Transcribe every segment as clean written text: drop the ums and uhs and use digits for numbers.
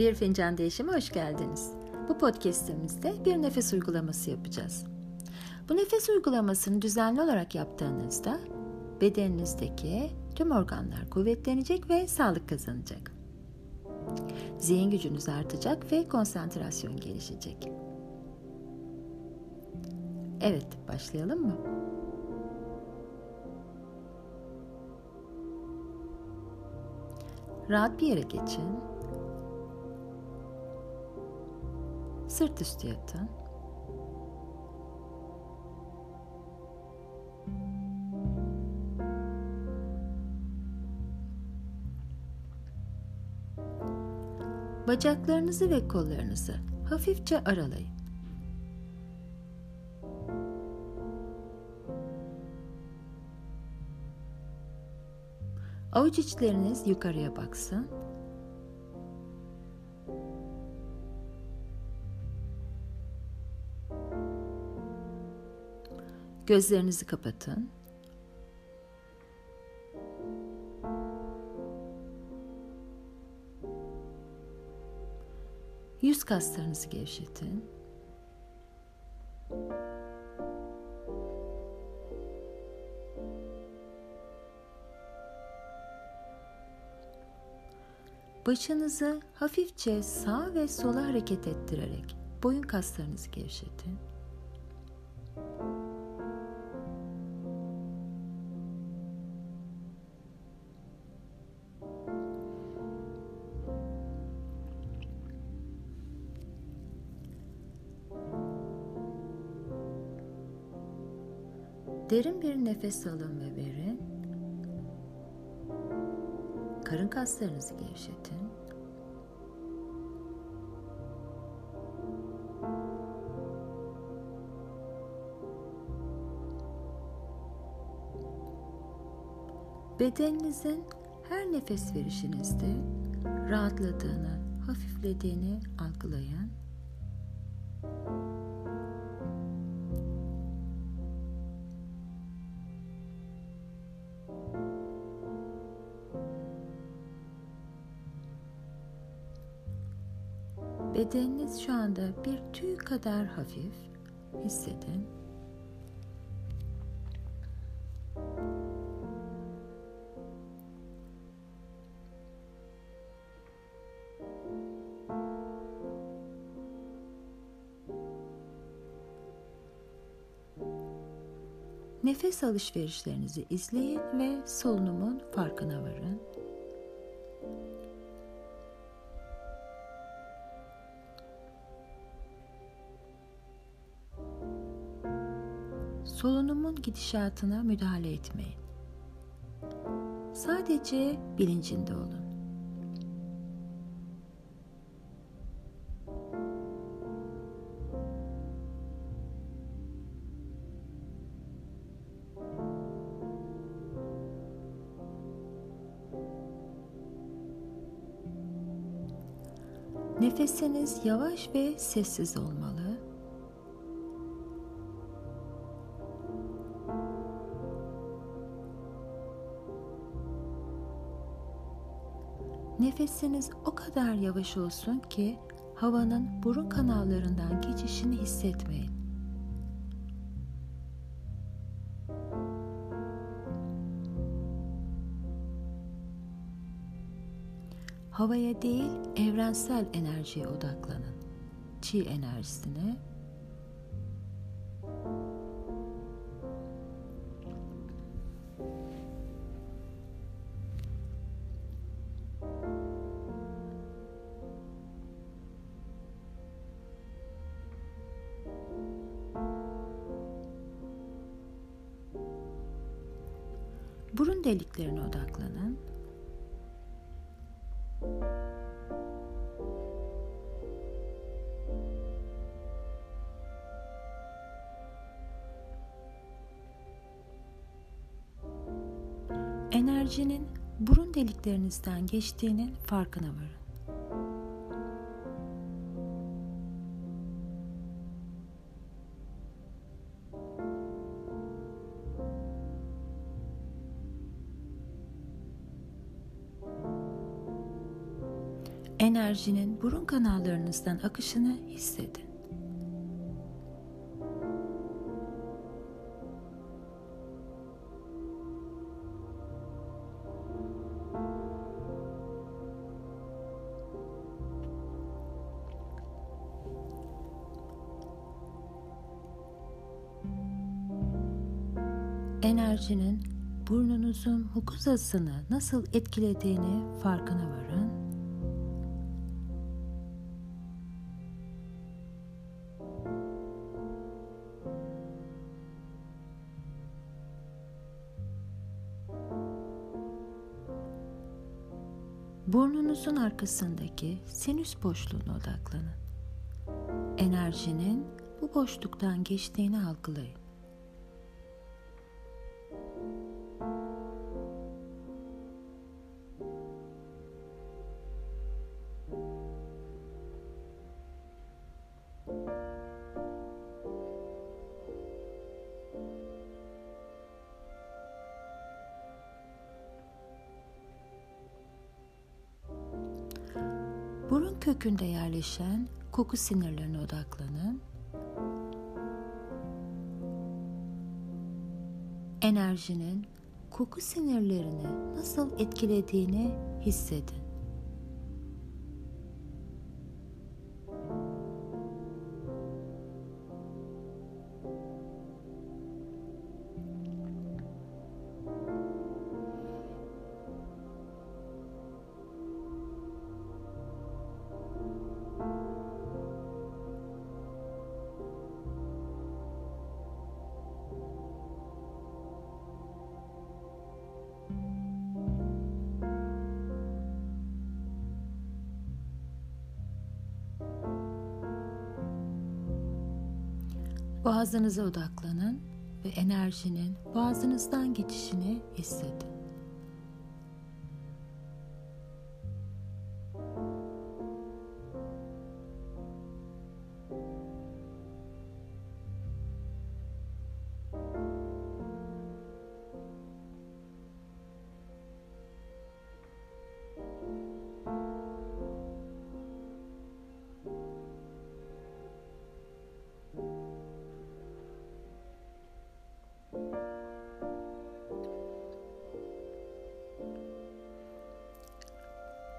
Bir Fincan Değişim'e hoş geldiniz. Bu podcast'imizde bir nefes uygulaması yapacağız. Bu nefes uygulamasını düzenli olarak yaptığınızda bedeninizdeki tüm organlar kuvvetlenecek ve sağlık kazanacak. Zihin gücünüz artacak ve konsantrasyon gelişecek. Evet, başlayalım mı? Rahat bir yere geçin. Sırt üstü yatın. Bacaklarınızı ve kollarınızı hafifçe aralayın. Avuç içleriniz yukarıya baksın. Gözlerinizi kapatın. Yüz kaslarınızı gevşetin. Başınızı hafifçe sağa ve sola hareket ettirerek boyun kaslarınızı gevşetin. Derin bir nefes alın ve verin. Karın kaslarınızı gevşetin. Bedeninizin her nefes verişinizde rahatladığını, hafiflediğini algılayın. Bedeniniz şu anda bir tüy kadar hafif, hissedin. Nefes alışverişlerinizi izleyin ve solunumun farkına varın. Solunumun gidişatına müdahale etmeyin. Sadece bilincinde olun. Nefesiniz yavaş ve sessiz olmalı. Nefesiniz o kadar yavaş olsun ki havanın burun kanallarından geçişini hissetmeyin. Havaya değil, evrensel enerjiye odaklanın. Çi enerjisine. Burun deliklerine odaklanın. Enerjinin burun deliklerinizden geçtiğinin farkına varın. enerjinin burun kanallarınızdan akışını hissedin. Enerjinin burnunuzun mukozasını nasıl etkilediğini farkına varın. Burnunuzun arkasındaki sinüs boşluğuna odaklanın. Enerjinin bu boşluktan geçtiğini algılayın. Burun kökünde yerleşen koku sinirlerine odaklanın. Enerjinin koku sinirlerini nasıl etkilediğini hissedin. Boğazınıza odaklanın ve enerjinin boğazınızdan geçişini hissedin.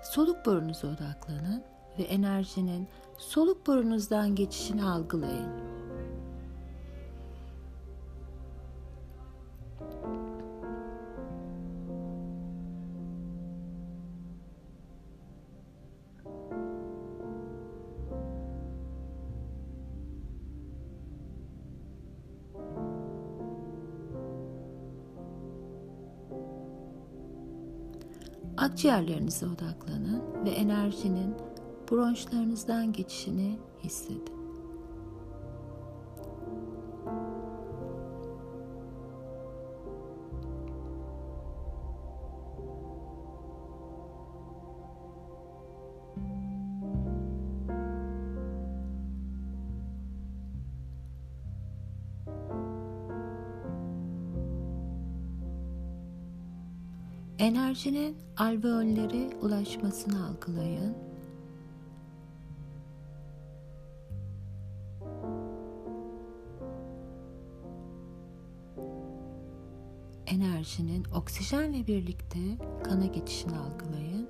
Soluk borunuza odaklanın ve enerjinin soluk borunuzdan geçişini algılayın. Akciğerlerinize odaklanın ve enerjinin bronşlarınızdan geçişini hissedin. Enerjinin alveollere ulaşmasını algılayın. Enerjinin oksijenle birlikte kana geçişini algılayın.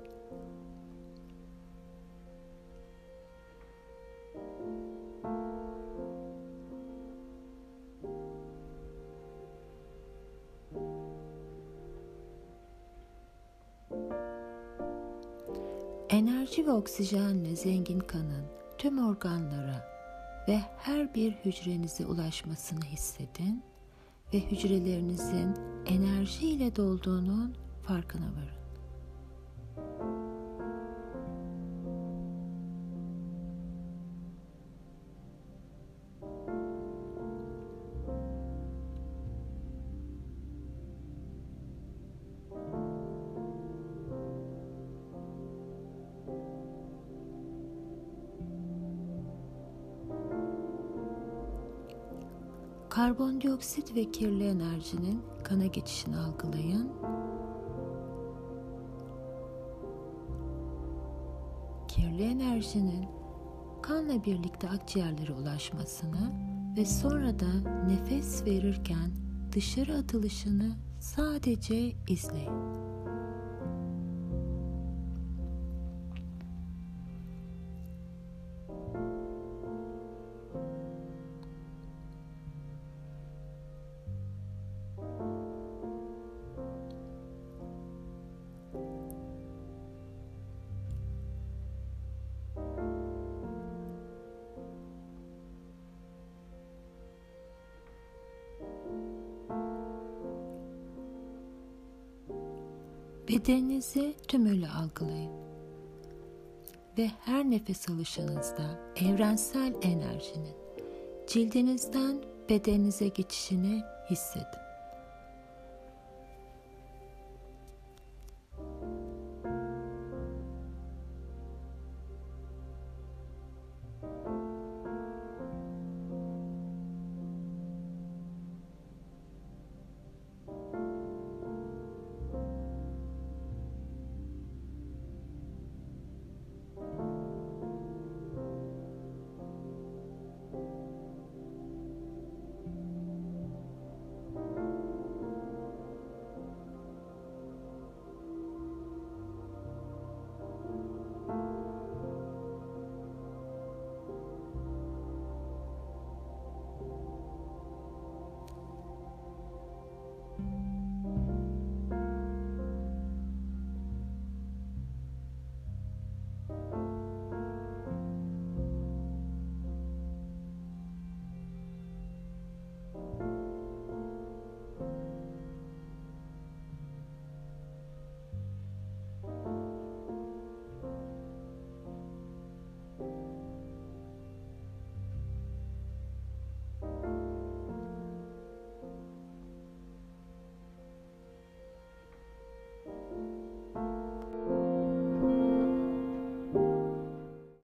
Enerji ve oksijenle zengin kanın tüm organlara ve her bir hücrenize ulaşmasını hissedin ve hücrelerinizin enerjiyle dolduğunun farkına varın. Karbondioksit ve kirli enerjinin kana geçişini algılayın. kirli enerjinin kanla birlikte akciğerlere ulaşmasını ve sonra da nefes verirken dışarı atılışını sadece izleyin. Bedeninizi tümüyle algılayın ve her nefes alışınızda evrensel enerjinin cildinizden bedeninize geçişini hissedin.